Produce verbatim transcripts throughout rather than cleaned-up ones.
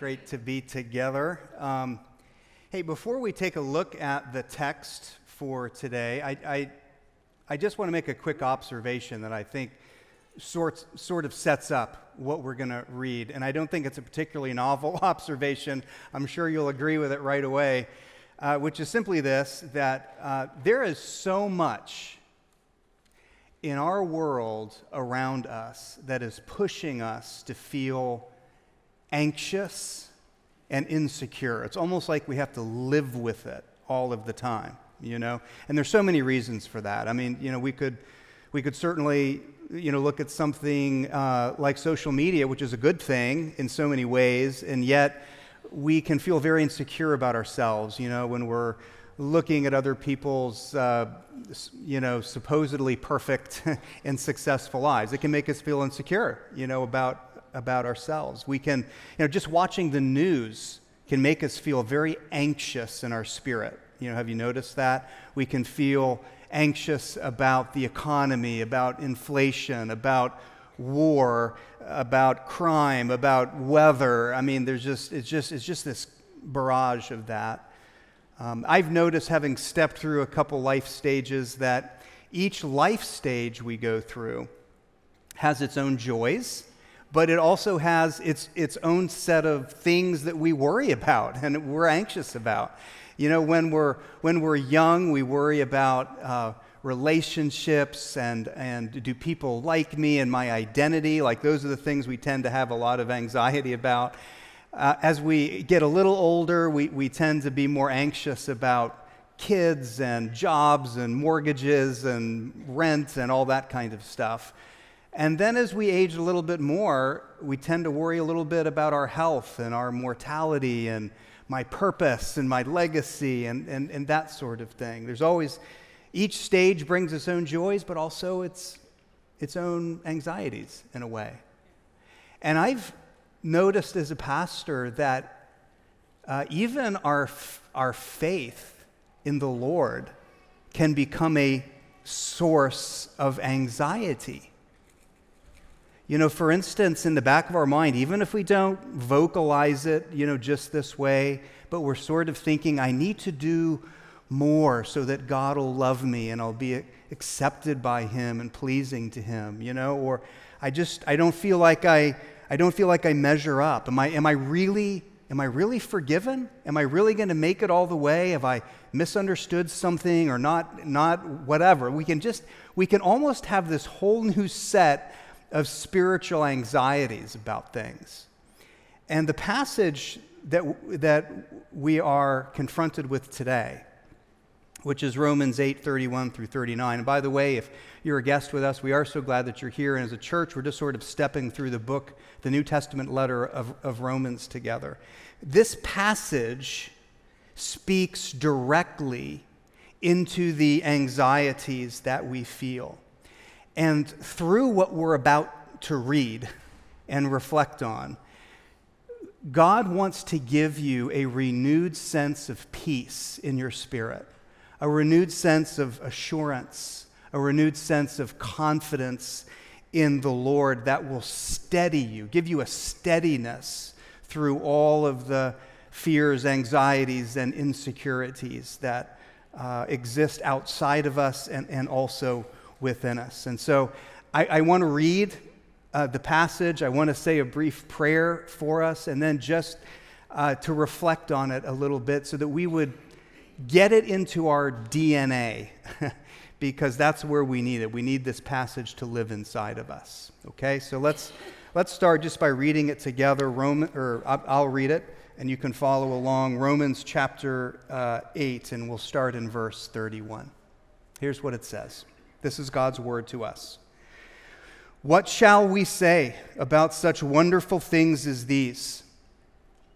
Great to be together. Um, hey, before we take a look at the text for today, I, I, I just want to make a quick observation that I think sort, sort of sets up what we're going to read. And I don't think it's a particularly novel observation. I'm sure you'll agree with it right away, uh, which is simply this, that uh, there is so much in our world around us that is pushing us to feel anxious and insecure. It's almost like we have to live with it all of the time, you know? And there's so many reasons for that. I mean, you know, we could we could certainly, you know, look at something uh, like social media, which is a good thing in so many ways, and yet we can feel very insecure about ourselves, you know, when we're looking at other people's, uh, you know, supposedly perfect and successful lives. It can make us feel insecure, you know, about about ourselves. We can, you know, just watching the news can make us feel very anxious in our spirit. You know, have you noticed that? We can feel anxious about the economy, about inflation, about war, about crime, about weather. I mean, there's just, it's just, it's just this barrage of that. Um, I've noticed, having stepped through a couple life stages, that each life stage we go through has its own joys, but it also has its its own set of things that we worry about and we're anxious about. You know, when we're when we're young, we worry about uh, relationships and and do people like me and my identity. Like, those are the things we tend to have a lot of anxiety about. Uh, as we get a little older, we we tend to be more anxious about kids and jobs and mortgages and rent and all that kind of stuff. And then as we age a little bit more, we tend to worry a little bit about our health and our mortality and my purpose and my legacy and, and, and that sort of thing. There's always, each stage brings its own joys, but also its, its own anxieties in a way. And I've noticed as a pastor that uh, even our, f- our faith in the Lord can become a source of anxiety. You know, for instance, in the back of our mind, even if we don't vocalize it, you know, just this way, but we're sort of thinking, I need to do more so that God will love me and I'll be accepted by Him and pleasing to Him, you know, or I just, I don't feel like I, I don't feel like I measure up. Am I, am I really, am I really forgiven? Am I really going to make it all the way? Have I misunderstood something or not, not whatever? We can just, we can almost have this whole new set of spiritual anxieties about things. And the passage that that we are confronted with today, which is Romans eight, thirty-one through thirty-nine. And by the way, if you're a guest with us, we are so glad that you're here. And as a church, we're just sort of stepping through the book, the New Testament letter of, of Romans together. This passage speaks directly into the anxieties that we feel. And through what we're about to read and reflect on, God wants to give you a renewed sense of peace in your spirit, a renewed sense of assurance, a renewed sense of confidence in the Lord that will steady you, give you a steadiness through all of the fears, anxieties, and insecurities that uh, exist outside of us and, and also within us. And so I, I want to read uh, the passage. I want to say a brief prayer for us, and then just uh, to reflect on it a little bit so that we would get it into our D N A, because that's where we need it. We need this passage to live inside of us. Okay, so let's let's start just by reading it together. Roman, or I'll read it, and you can follow along. Romans chapter uh, eight, and we'll start in verse thirty-one. Here's what it says. This is God's word to us. What shall we say about such wonderful things as these?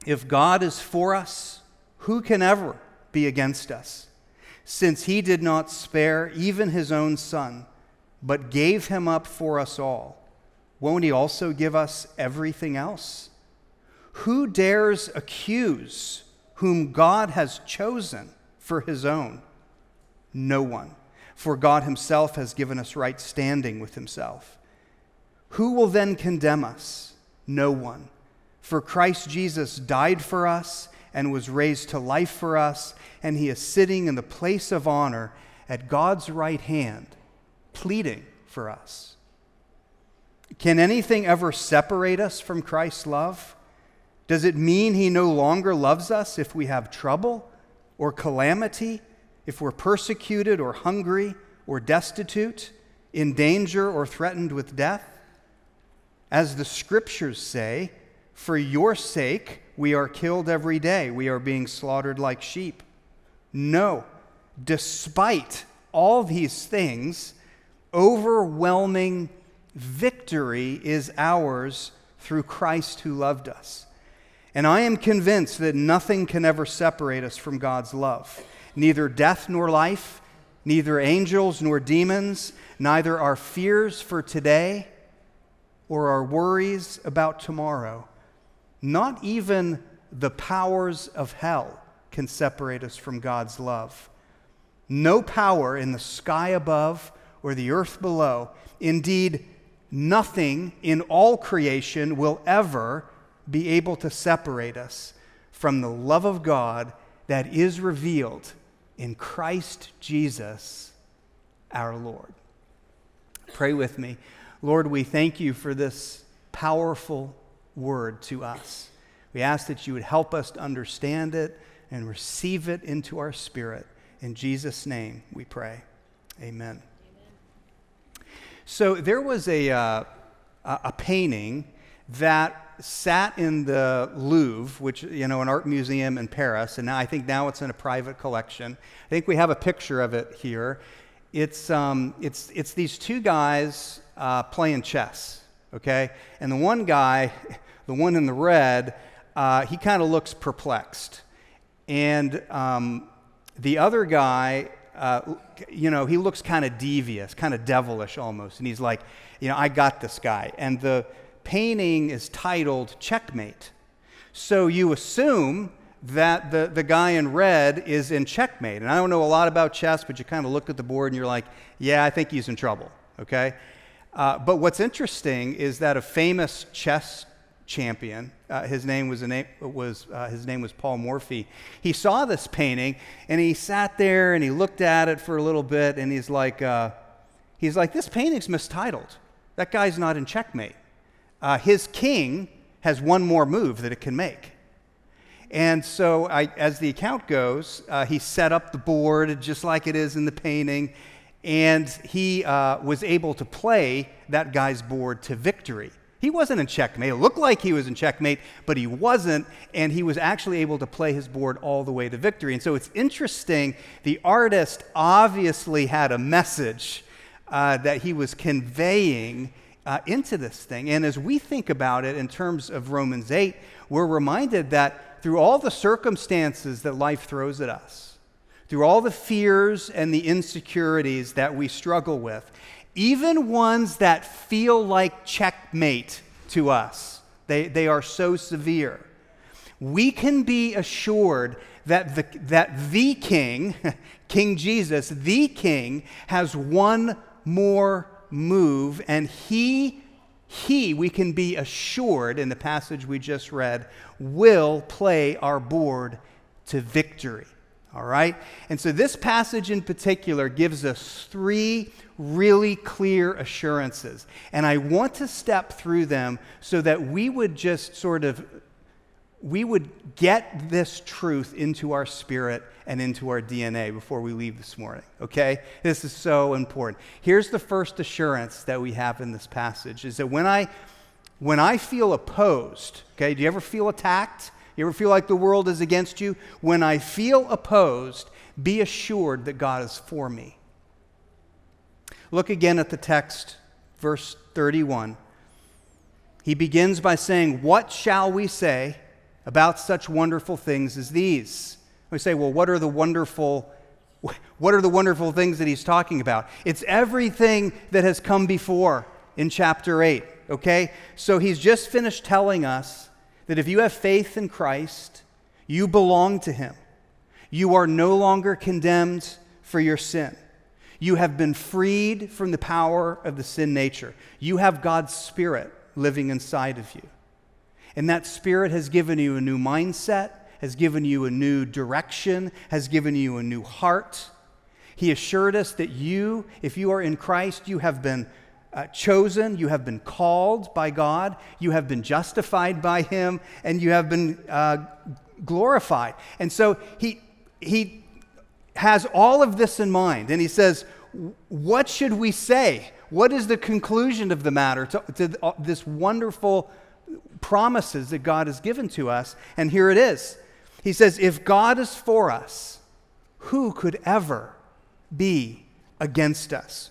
If God is for us, who can ever be against us? Since He did not spare even His own Son, but gave Him up for us all, won't He also give us everything else? Who dares accuse whom God has chosen for His own? No one. For God Himself has given us right standing with Himself. Who will then condemn us? No one. For Christ Jesus died for us and was raised to life for us, and he is sitting in the place of honor at God's right hand, pleading for us. Can anything ever separate us from Christ's love? Does it mean he no longer loves us if we have trouble or calamity, if we're persecuted or hungry or destitute, in danger or threatened with death? As the scriptures say, for your sake we are killed every day. We are being slaughtered like sheep. No, despite all these things, overwhelming victory is ours through Christ who loved us. And I am convinced that nothing can ever separate us from God's love. Neither death nor life, neither angels nor demons, neither our fears for today or our worries about tomorrow, not even the powers of hell can separate us from God's love. No power in the sky above or the earth below, indeed, nothing in all creation will ever be able to separate us from the love of God that is revealed in Christ Jesus, our Lord. Pray with me. Lord, we thank you for this powerful word to us. We ask that you would help us to understand it and receive it into our spirit. In Jesus' name we pray. Amen. Amen. So there was a, uh, a painting that sat in the Louvre, which, you know, an art museum in Paris, and now I think now it's in a private collection. I think we have a picture of it here. It's um, it's it's these two guys uh, playing chess, okay? And the one guy, the one in the red, uh, he kind of looks perplexed, and um, the other guy, uh, you know, he looks kind of devious, kind of devilish almost, and he's like, you know, I got this guy, and the painting is titled Checkmate. So you assume that the, the guy in red is in checkmate. And I don't know a lot about chess, but you kind of look at the board and you're like, yeah, I think he's in trouble, okay? Uh, but what's interesting is that a famous chess champion, uh, his name was, a name, was uh, his name was Paul Morphy, he saw this painting and he sat there and he looked at it for a little bit and he's like, uh, he's like, this painting's mistitled. That guy's not in checkmate. Uh, his king has one more move that it can make. And so, I, as the account goes, uh, he set up the board just like it is in the painting, and he uh, was able to play that guy's board to victory. He wasn't in checkmate. It looked like he was in checkmate, but he wasn't, and he was actually able to play his board all the way to victory. And so it's interesting, the artist obviously had a message uh, that he was conveying Uh, into this thing. And as we think about it in terms of Romans eight, we're reminded that through all the circumstances that life throws at us, through all the fears and the insecurities that we struggle with, even ones that feel like checkmate to us, they, they are so severe, we can be assured that the, that the King, King Jesus, the King, has one more move, and he, he, we can be assured in the passage we just read, will play our board to victory, all right? And so this passage in particular gives us three really clear assurances, and I want to step through them so that we would just sort of, we would get this truth into our spirit and into our D N A before we leave this morning, okay? This is so important. Here's the first assurance that we have in this passage, is that when I when I feel opposed, okay, do you ever feel attacked? You ever feel like the world is against you? When I feel opposed, be assured that God is for me. Look again at the text, verse thirty-one. He begins by saying, "What shall we say about such wonderful things as these?" We say, well, what are the wonderful, what are the wonderful things that he's talking about? It's everything that has come before in chapter eight, okay? So he's just finished telling us that if you have faith in Christ, you belong to him. You are no longer condemned for your sin. You have been freed from the power of the sin nature. You have God's Spirit living inside of you. And that Spirit has given you a new mindset, has given you a new direction, has given you a new heart. He assured us that you, if you are in Christ, you have been uh, chosen, you have been called by God, you have been justified by Him, and you have been uh, glorified. And so he, he has all of this in mind, and he says, what should we say? What is the conclusion of the matter to, to this wonderful promises that God has given to us? And here it is. He says, if God is for us, who could ever be against us?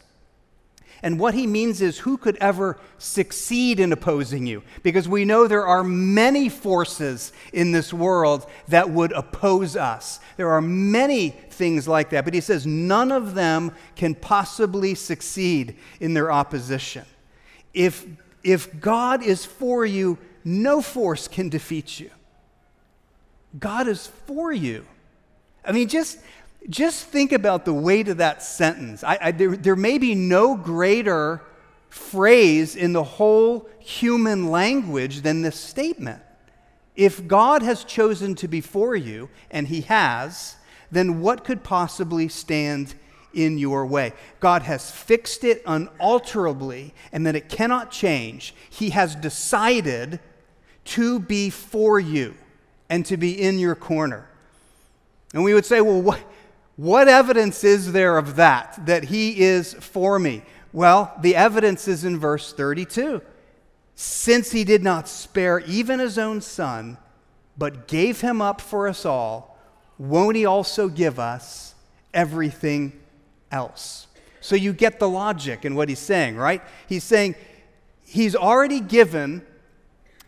And what he means is, who could ever succeed in opposing you? Because we know there are many forces in this world that would oppose us. There are many things like that. But he says none of them can possibly succeed in their opposition. If, if God is for you, no force can defeat you. God is for you. I mean, just... Just think about the weight of that sentence. I, I, there, there may be no greater phrase in the whole human language than this statement. If God has chosen to be for you, and He has, then what could possibly stand in your way? God has fixed it unalterably, and that it cannot change. He has decided to be for you and to be in your corner. And we would say, well, what? What evidence is there of that, that He is for me? Well, the evidence is in verse thirty-two. Since He did not spare even His own Son, but gave Him up for us all, won't He also give us everything else? So you get the logic in what He's saying, right? He's saying He's already given,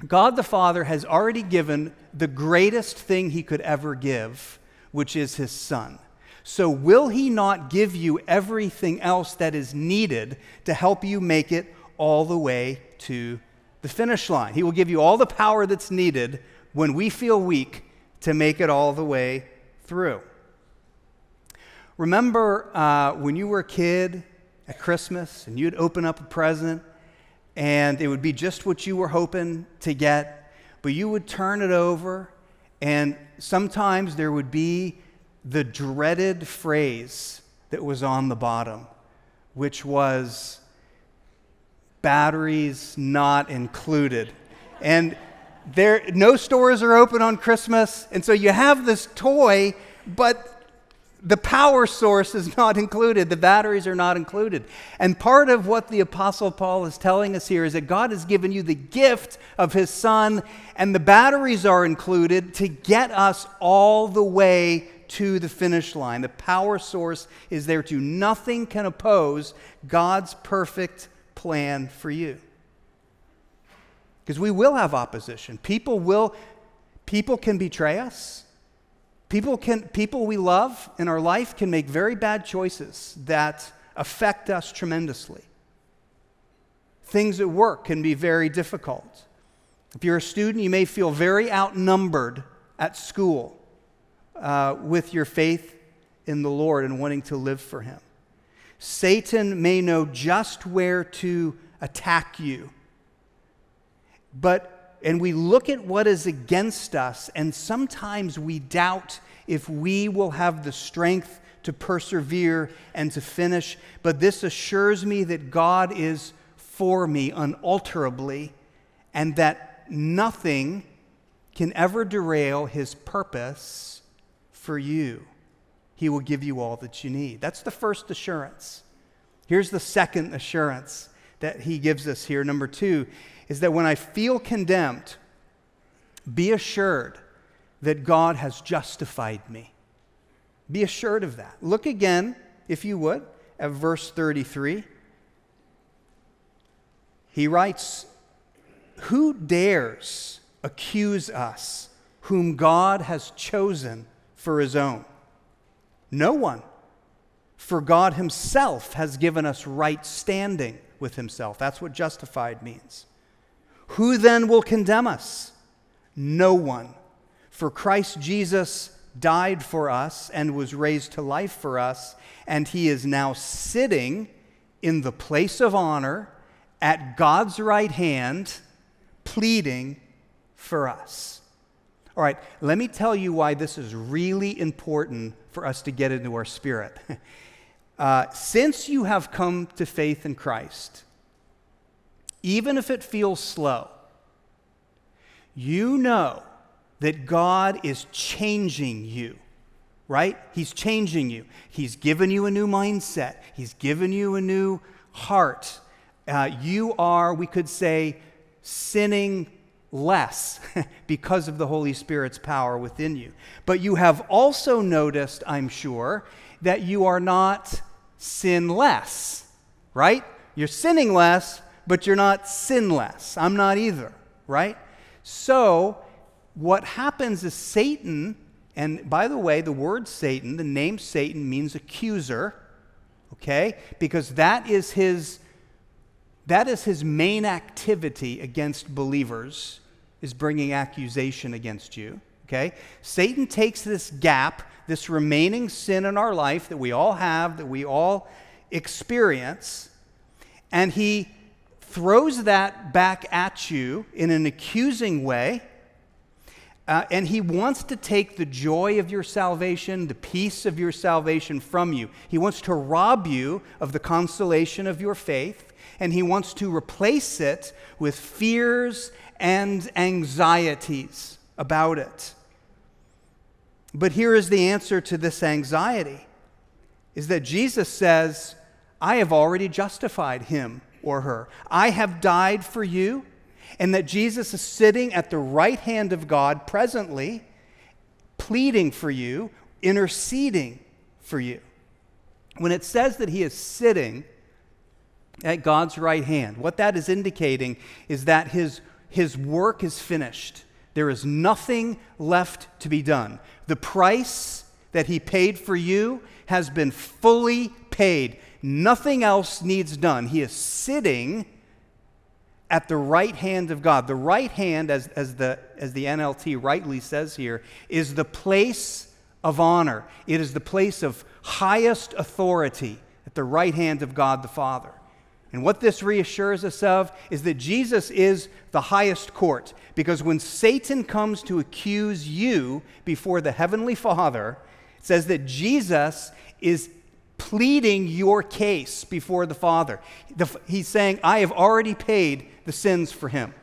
God the Father has already given the greatest thing He could ever give, which is His Son. So will He not give you everything else that is needed to help you make it all the way to the finish line? He will give you all the power that's needed when we feel weak to make it all the way through. Remember uh, when you were a kid at Christmas and you'd open up a present and it would be just what you were hoping to get, but you would turn it over and sometimes there would be the dreaded phrase that was on the bottom, which was batteries not included. And there, no stores are open on Christmas, and so you have this toy, but the power source is not included. The batteries are not included. And part of what the Apostle Paul is telling us here is that God has given you the gift of His Son, and the batteries are included to get us all the way to the finish line. The power source is there too. Nothing can oppose God's perfect plan for you. Because we will have opposition. People will, people can betray us. People can, people we love in our life can make very bad choices that affect us tremendously. Things at work can be very difficult. If you're a student, you may feel very outnumbered at school. Uh, with your faith in the Lord and wanting to live for Him. Satan may know just where to attack you. But, and we look at what is against us, and sometimes we doubt if we will have the strength to persevere and to finish. But this assures me that God is for me unalterably, and that nothing can ever derail His purpose for you. He will give you all that you need. That's the first assurance. Here's the second assurance that he gives us here. Number two is that when I feel condemned, be assured that God has justified me. Be assured of that. Look again, if you would, at verse thirty-three. He writes, "Who dares accuse us whom God has chosen for His own? No one. For God Himself has given us right standing with Himself." That's what justified means. "Who then will condemn us? No one. For Christ Jesus died for us and was raised to life for us, and He is now sitting in the place of honor at God's right hand, pleading for us. All right, let me tell you why this is really important for us to get into our spirit. Uh, since you have come to faith in Christ, even if it feels slow, you know that God is changing you, right? He's changing you. He's given you a new mindset. He's given you a new heart. Uh, you are, we could say, sinning less because of the Holy Spirit's power within you. But you have also noticed, I'm sure, that you are not sinless, right? You're sinning less, but you're not sinless. I'm not either, right? So what happens is Satan, and by the way, the word Satan, the name Satan means accuser, okay? Because that is his that is his main activity against believers, is bringing accusation against you, okay? Satan takes this gap, this remaining sin in our life that we all have, that we all experience, and he throws that back at you in an accusing way, uh, and he wants to take the joy of your salvation, the peace of your salvation from you. He wants to rob you of the consolation of your faith, and he wants to replace it with fears and anxieties about it. But here is the answer to this anxiety, is that Jesus says, I have already justified him or her. I have died for you, and that Jesus is sitting at the right hand of God presently, pleading for you, interceding for you. When it says that he is sitting at God's right hand, what that is indicating is that his, his work is finished. There is nothing left to be done. The price that he paid for you has been fully paid. Nothing else needs done. He is sitting at the right hand of God. The right hand, as, as, the, as the N L T rightly says here, is the place of honor. It is the place of highest authority at the right hand of God the Father. And what this reassures us of is that Jesus is the highest court, because when Satan comes to accuse you before the Heavenly Father, it says that Jesus is pleading your case before the Father. The, he's saying, I have already paid the sins for him.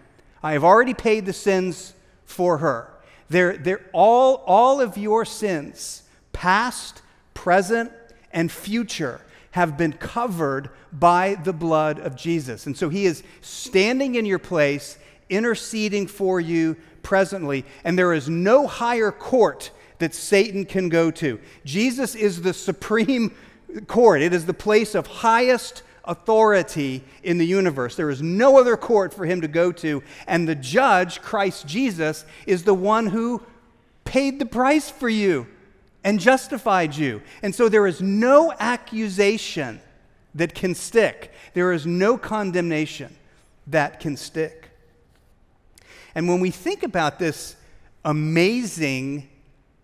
I have already paid the sins for her. They're, they're all, all of your sins, past, present, and future, have been covered by the blood of Jesus. And so he is standing in your place, interceding for you presently, and there is no higher court that Satan can go to. Jesus is the supreme court. It is the place of highest authority in the universe. There is no other court for him to go to, and the judge, Christ Jesus, is the one who paid the price for you and justified you. And so there is no accusation that can stick. There is no condemnation that can stick. And when we think about this amazing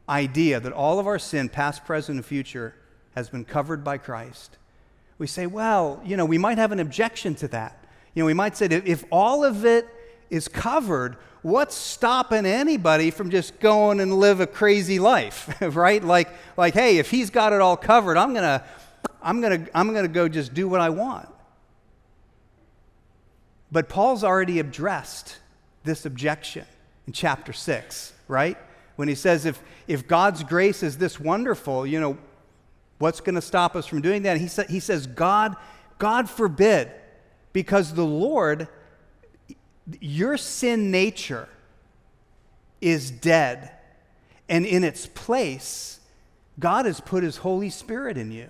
idea that all of our sin, past, present, and future, has been covered by Christ, we say, well, you know, we might have an objection to that. You know, we might say, if all of it is covered, what's stopping anybody from just going and live a crazy life, right? Like, like, hey, if he's got it all covered, I'm gonna, I'm gonna, I'm gonna go just do what I want. But Paul's already addressed this objection in chapter six, right? When he says, if if God's grace is this wonderful, you know, what's going to stop us from doing that? He, sa- he says, God, God forbid, because the Lord, your sin nature is dead, and in its place, God has put his Holy Spirit in you,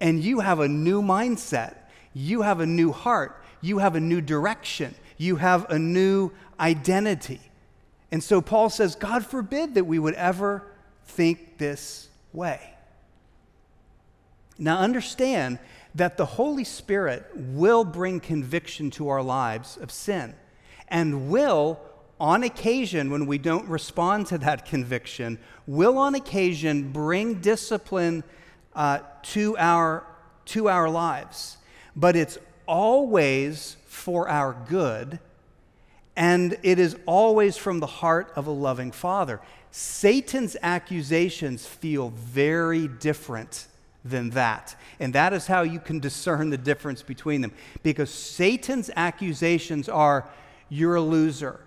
and you have a new mindset, you have a new heart, you have a new direction, you have a new identity. And so Paul says, God forbid that we would ever think this way. Now understand that the Holy Spirit will bring conviction to our lives of sin, and will, on occasion, when we don't respond to that conviction, will on occasion bring discipline uh, to our, to our lives. But it's always for our good, And it is always from the heart of a loving father. Satan's accusations feel very different than that. And that is how you can discern the difference between them. Because Satan's accusations are, you're a loser.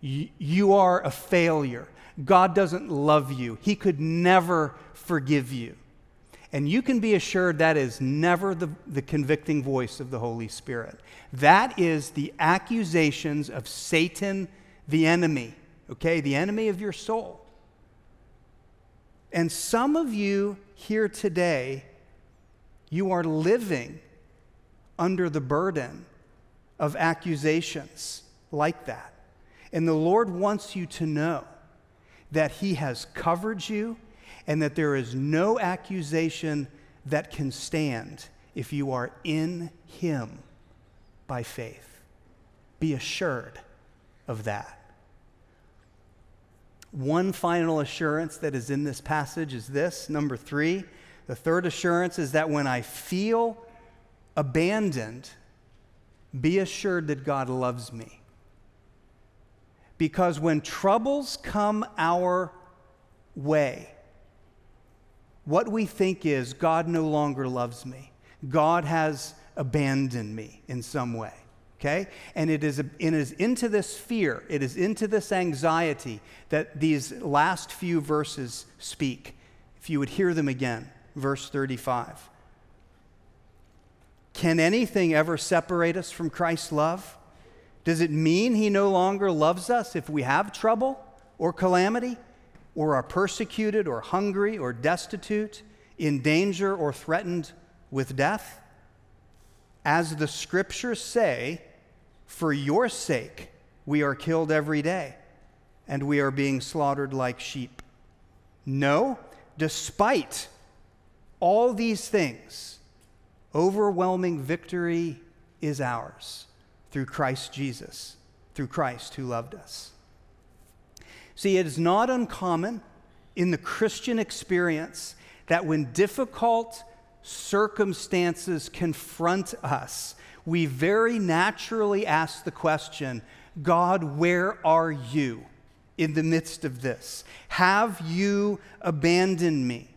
You are a failure. God doesn't love you. He could never forgive you. And you can be assured that is never the, the convicting voice of the Holy Spirit. That is the accusations of Satan, the enemy, okay? The enemy of your soul. And some of you here today, you are living under the burden of accusations like that. And the Lord wants you to know that He has covered you, and that there is no accusation that can stand if you are in Him by faith. Be assured of that. One final assurance that is in this passage is this, number three. The third assurance is that when I feel abandoned, be assured that God loves me. Because when troubles come our way, what we think is, God no longer loves me. God has abandoned me in some way, okay? And it is, it is into this fear, it is into this anxiety that these last few verses speak. If you would hear them again, verse thirty-five. Can anything ever separate us from Christ's love? Does it mean He no longer loves us if we have trouble or calamity, or are persecuted, or hungry, or destitute, in danger, or threatened with death? As the Scriptures say, for your sake we are killed every day, and we are being slaughtered like sheep. No, despite all these things, overwhelming victory is ours through Christ Jesus, through Christ who loved us. See, it is not uncommon in the Christian experience that when difficult circumstances confront us, we very naturally ask the question, God, where are you in the midst of this? Have you abandoned me?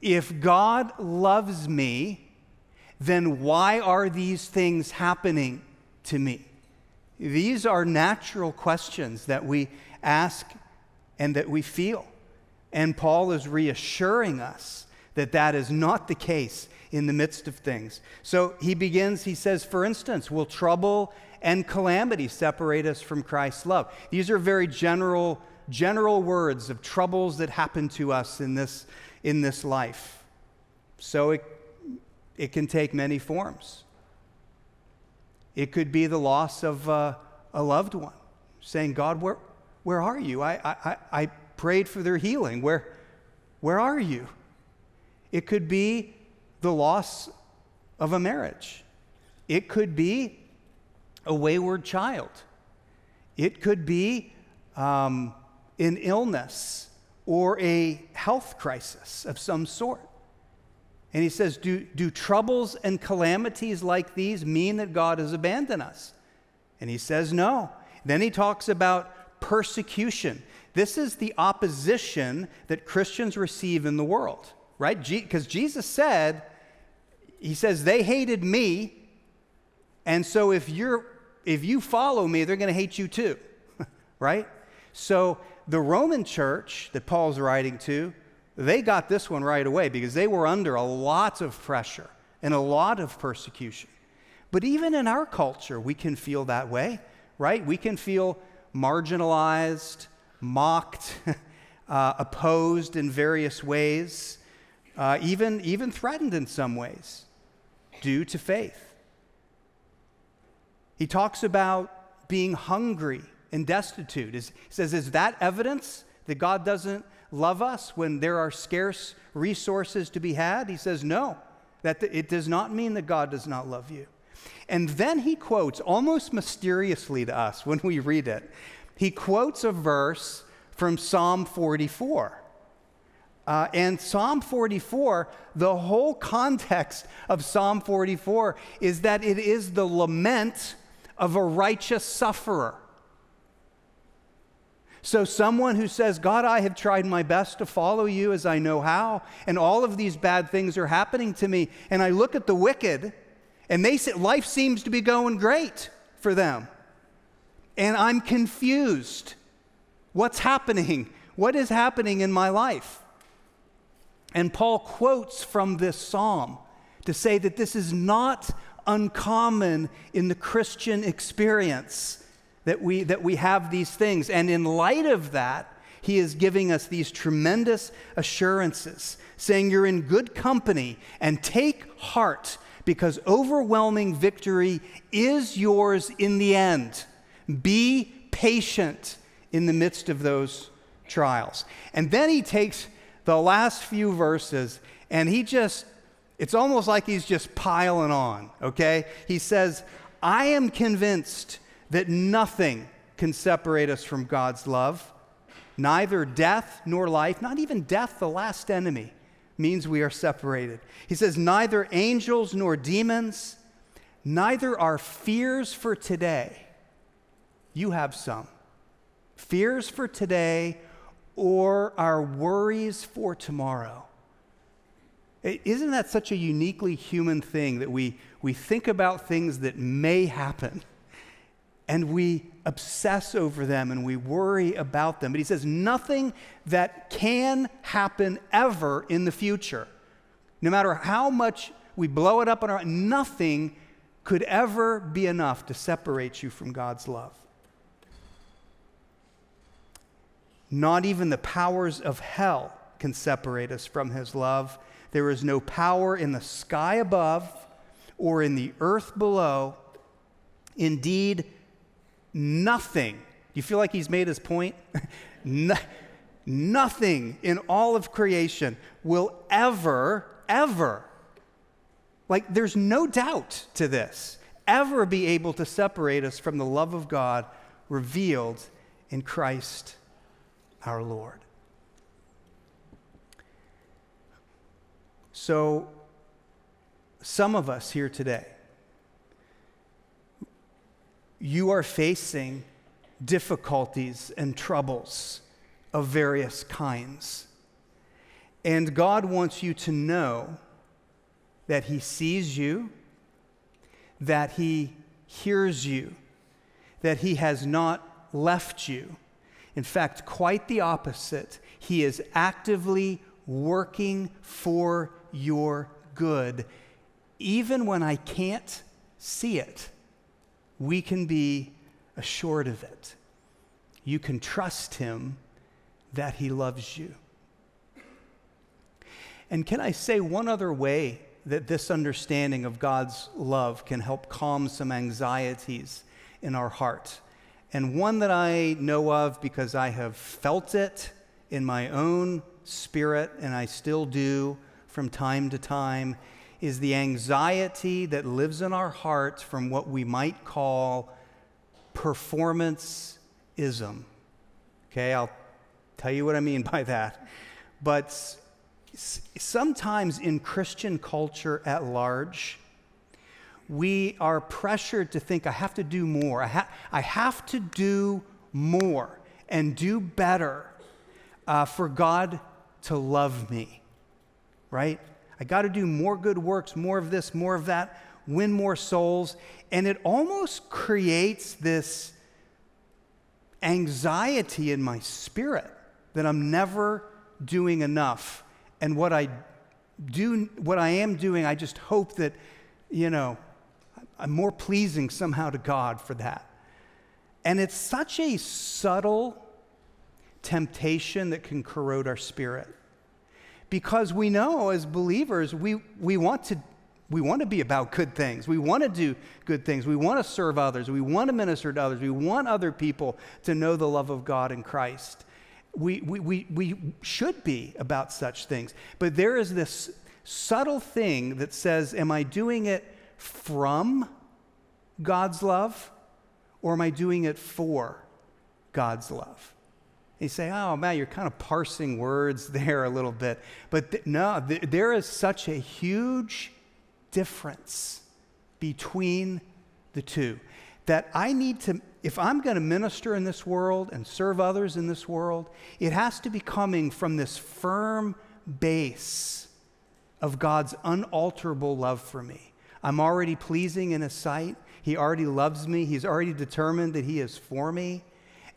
If God loves me, then why are these things happening to me? These are natural questions that we ask and that we feel. And Paul is reassuring us that that is not the case in the midst of things. So he begins, he says, for instance, will trouble and calamity separate us from Christ's love? These are very general, general words of troubles that happen to us in this, in this life. So it, it can take many forms. It could be the loss of uh, a loved one, saying, God, where Where are you? I, I, I prayed for their healing. Where, where are you? It could be the loss of a marriage. It could be a wayward child. It could be um, an illness or a health crisis of some sort. And he says, do, do troubles and calamities like these mean that God has abandoned us? And he says, no. Then he talks about persecution. This is the opposition that Christians receive in the world, right? Because Je- Jesus said, he says, they hated me, and so if you're if you follow me, they're going to hate you too, right? So the Roman church that Paul's writing to, they got this one right away because they were under a lot of pressure and a lot of persecution. But even in our culture, we can feel that way, right? We can feel marginalized, mocked, uh, opposed in various ways, uh, even, even threatened in some ways due to faith. He talks about being hungry and destitute. He says, is that evidence that God doesn't love us when there are scarce resources to be had? He says, no, that th- it does not mean that God does not love you. And then he quotes, almost mysteriously to us when we read it, he quotes a verse from Psalm forty-four. Uh, and Psalm forty-four, the whole context of Psalm forty-four is that it is the lament of a righteous sufferer. So someone who says, God, I have tried my best to follow you as I know how, and all of these bad things are happening to me, and I look at the wicked, and they say, life seems to be going great for them. And I'm confused. What's happening? What is happening in my life? And Paul quotes from this psalm to say that this is not uncommon in the Christian experience, that we, that we have these things. And in light of that, he is giving us these tremendous assurances, saying you're in good company and take heart because overwhelming victory is yours in the end. Be patient in the midst of those trials. And then he takes the last few verses and he just, it's almost like he's just piling on, okay? He says, I am convinced that nothing can separate us from God's love, neither death nor life, not even death, the last enemy, means we are separated. He says, neither angels nor demons, neither our fears for today. You have some. Fears for today or our worries for tomorrow. Isn't that such a uniquely human thing that we, we think about things that may happen and we obsess over them and we worry about them? But he says nothing that can happen ever in the future. No matter how much we blow it up on our, nothing could ever be enough to separate you from God's love. Not even the powers of hell can separate us from his love. There is no power in the sky above or in the earth below. Indeed, nothing. You feel like he's made his point? no, nothing in all of creation will ever, ever, like there's no doubt to this, ever be able to separate us from the love of God revealed in Christ our Lord. So, some of us here today, you are facing difficulties and troubles of various kinds. And God wants you to know that He sees you, that He hears you, that He has not left you. In fact, quite the opposite. He is actively working for your good. Even when I can't see it, we can be assured of it. You can trust him that he loves you. And can I say one other way that this understanding of God's love can help calm some anxieties in our heart? And one that I know of because I have felt it in my own spirit, and I still do from time to time, is the anxiety that lives in our hearts from what we might call performanceism. Okay, I'll tell you what I mean by that. But sometimes in Christian culture at large, we are pressured to think, I have to do more. I, ha- I have to do more and do better uh, for God to love me, right? I got to do more good works, more of this, more of that, win more souls. And it almost creates this anxiety in my spirit that I'm never doing enough. And what I do, what I am doing, I just hope that, you know, I'm more pleasing somehow to God for that. And it's such a subtle temptation that can corrode our spirit. Because we know as believers, we, we want to we want to be about good things. We want to do good things. We want to serve others. We want to minister to others. We want other people to know the love of God in Christ. We we we, we should be about such things. But there is this subtle thing that says, am I doing it from God's love, or am I doing it for God's love? And you say, oh, man, you're kind of parsing words there a little bit. But th- no, th- there is such a huge difference between the two. that I need to, if I'm going to minister in this world and serve others in this world, it has to be coming from this firm base of God's unalterable love for me. I'm already pleasing in His sight. He already loves me. He's already determined that He is for me.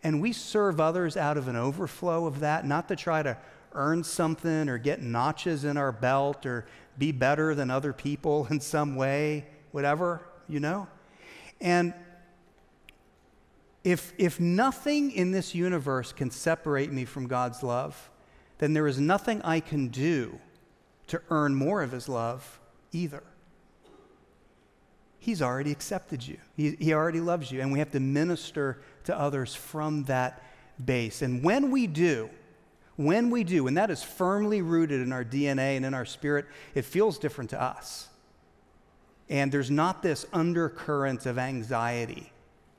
And we serve others out of an overflow of that, not to try to earn something or get notches in our belt or be better than other people in some way, whatever, you know? And if, if nothing in this universe can separate me from God's love, then there is nothing I can do to earn more of His love either. He's already accepted you. He, he already loves you. And we have to minister to others from that base. And when we do, when we do, and that is firmly rooted in our D N A and in our spirit, it feels different to us. And there's not this undercurrent of anxiety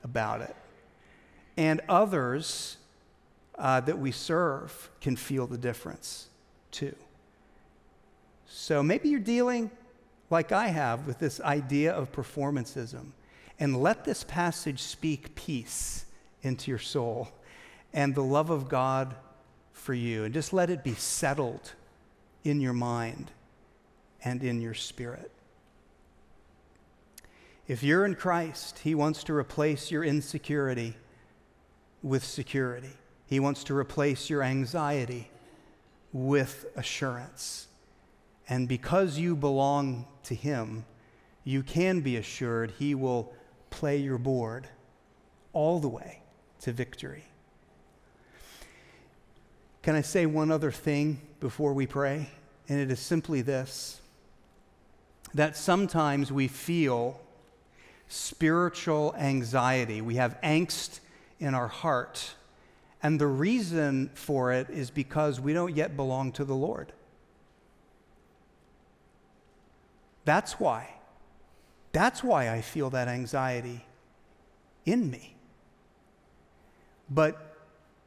about it. And others uh, that we serve can feel the difference too. So maybe you're dealing, like I have, with this idea of performancism. And let this passage speak peace into your soul and the love of God for you. And just let it be settled in your mind and in your spirit. If you're in Christ, He wants to replace your insecurity with security. He wants to replace your anxiety with assurance. And because you belong to Him, you can be assured He will play your board all the way to victory. Can I say one other thing before we pray? And it is simply this, that sometimes we feel spiritual anxiety. We have angst in our heart. And the reason for it is because we don't yet belong to the Lord. That's why. That's why I feel that anxiety in me. But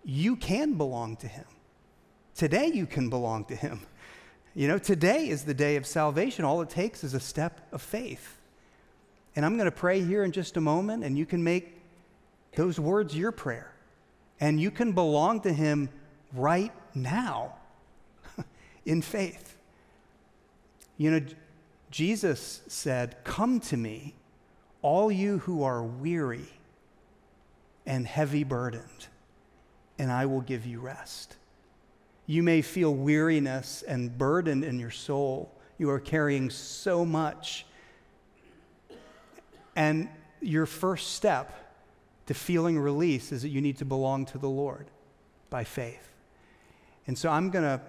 you can belong to Him. Today you can belong to Him. You know, today is the day of salvation. All it takes is a step of faith. And I'm going to pray here in just a moment, and you can make those words your prayer. And you can belong to Him right now in faith. You know, Jesus said, "Come to me, all you who are weary and heavy burdened, and I will give you rest." You may feel weariness and burden in your soul. You are carrying so much. And your first step to feeling release is that you need to belong to the Lord by faith. And so I'm going to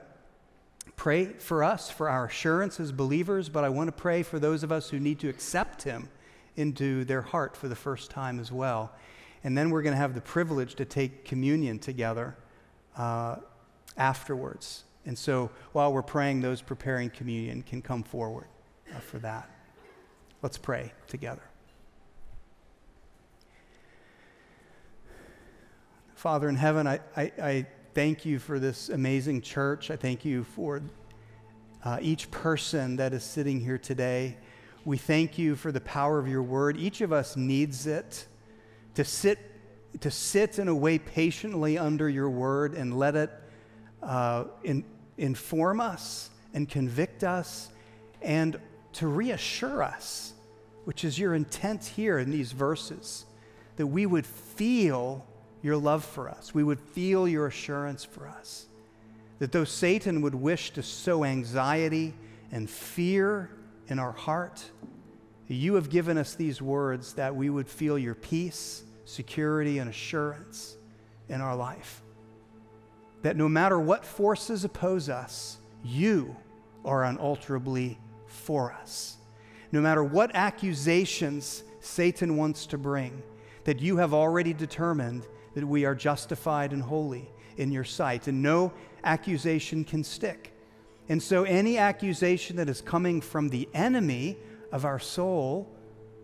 pray for us, for our assurance as believers, but I want to pray for those of us who need to accept Him into their heart for the first time as well. And then we're going to have the privilege to take communion together uh, afterwards. And so while we're praying, those preparing communion can come forward uh, for that. Let's pray together. Father in heaven, I, I, I thank you for this amazing church. I thank you for uh, each person that is sitting here today. We thank you for the power of your word. Each of us needs it to sit, to sit in a way patiently under your word and let it uh, in, inform us and convict us and to reassure us, which is your intent here in these verses, that we would feel your love for us. We would feel your assurance for us. That though Satan would wish to sow anxiety and fear in our heart, you have given us these words that we would feel your peace, security, and assurance in our life. That no matter what forces oppose us, you are unalterably for us. No matter what accusations Satan wants to bring, that you have already determined that we are justified and holy in your sight, and no accusation can stick. And so any accusation that is coming from the enemy of our soul,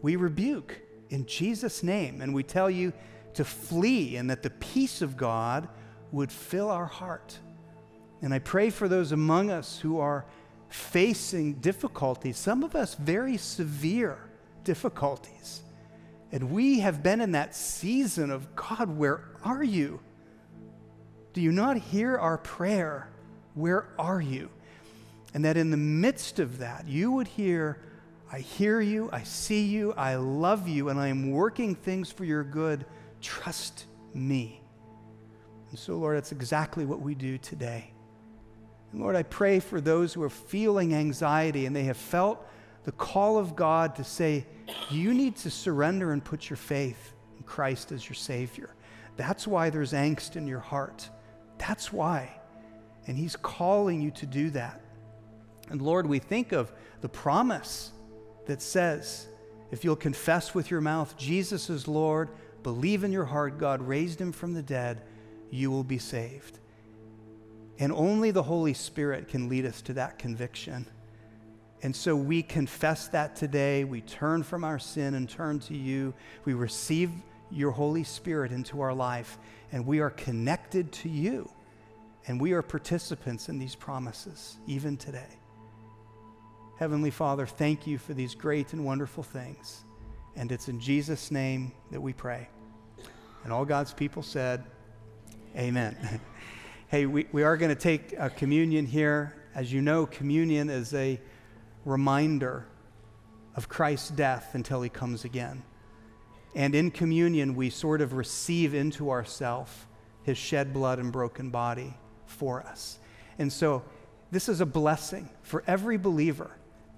we rebuke in Jesus' name, and we tell you to flee, and that the peace of God would fill our heart. And I pray for those among us who are facing difficulties, some of us very severe difficulties, And we have been in that season of, God, where are you? Do you not hear our prayer? Where are you? And that in the midst of that, you would hear, I hear you, I see you, I love you, and I am working things for your good. Trust me. And so, Lord, that's exactly what we do today. And Lord, I pray for those who are feeling anxiety and they have felt the call of God to say, you need to surrender and put your faith in Christ as your Savior. That's why there's angst in your heart. That's why. And He's calling you to do that. And Lord, we think of the promise that says, if you'll confess with your mouth, Jesus is Lord, believe in your heart, God raised Him from the dead, you will be saved. And only the Holy Spirit can lead us to that conviction. And so we confess that today. We turn from our sin and turn to you. We receive your Holy Spirit into our life, and we are connected to you. And we are participants in these promises, even today. Heavenly Father, thank you for these great and wonderful things. And it's in Jesus' name that we pray. And all God's people said, amen. Amen. Hey, we, we are going to take uh, communion here. As you know, communion is a reminder of Christ's death until He comes again. And in communion, we sort of receive into ourselves His shed blood and broken body for us. And so this is a blessing for every believer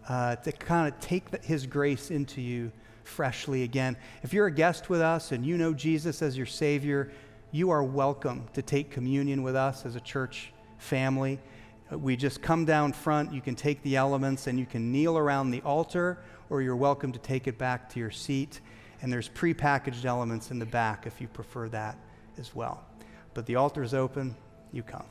uh, to kind of take the, His grace into you freshly again. If you're a guest with us and you know Jesus as your Savior, you are welcome to take communion with us as a church family. We just come down front. You can take the elements and you can kneel around the altar, or you're welcome to take it back to your seat. And there's prepackaged elements in the back if you prefer that as well. But the altar's open. You come.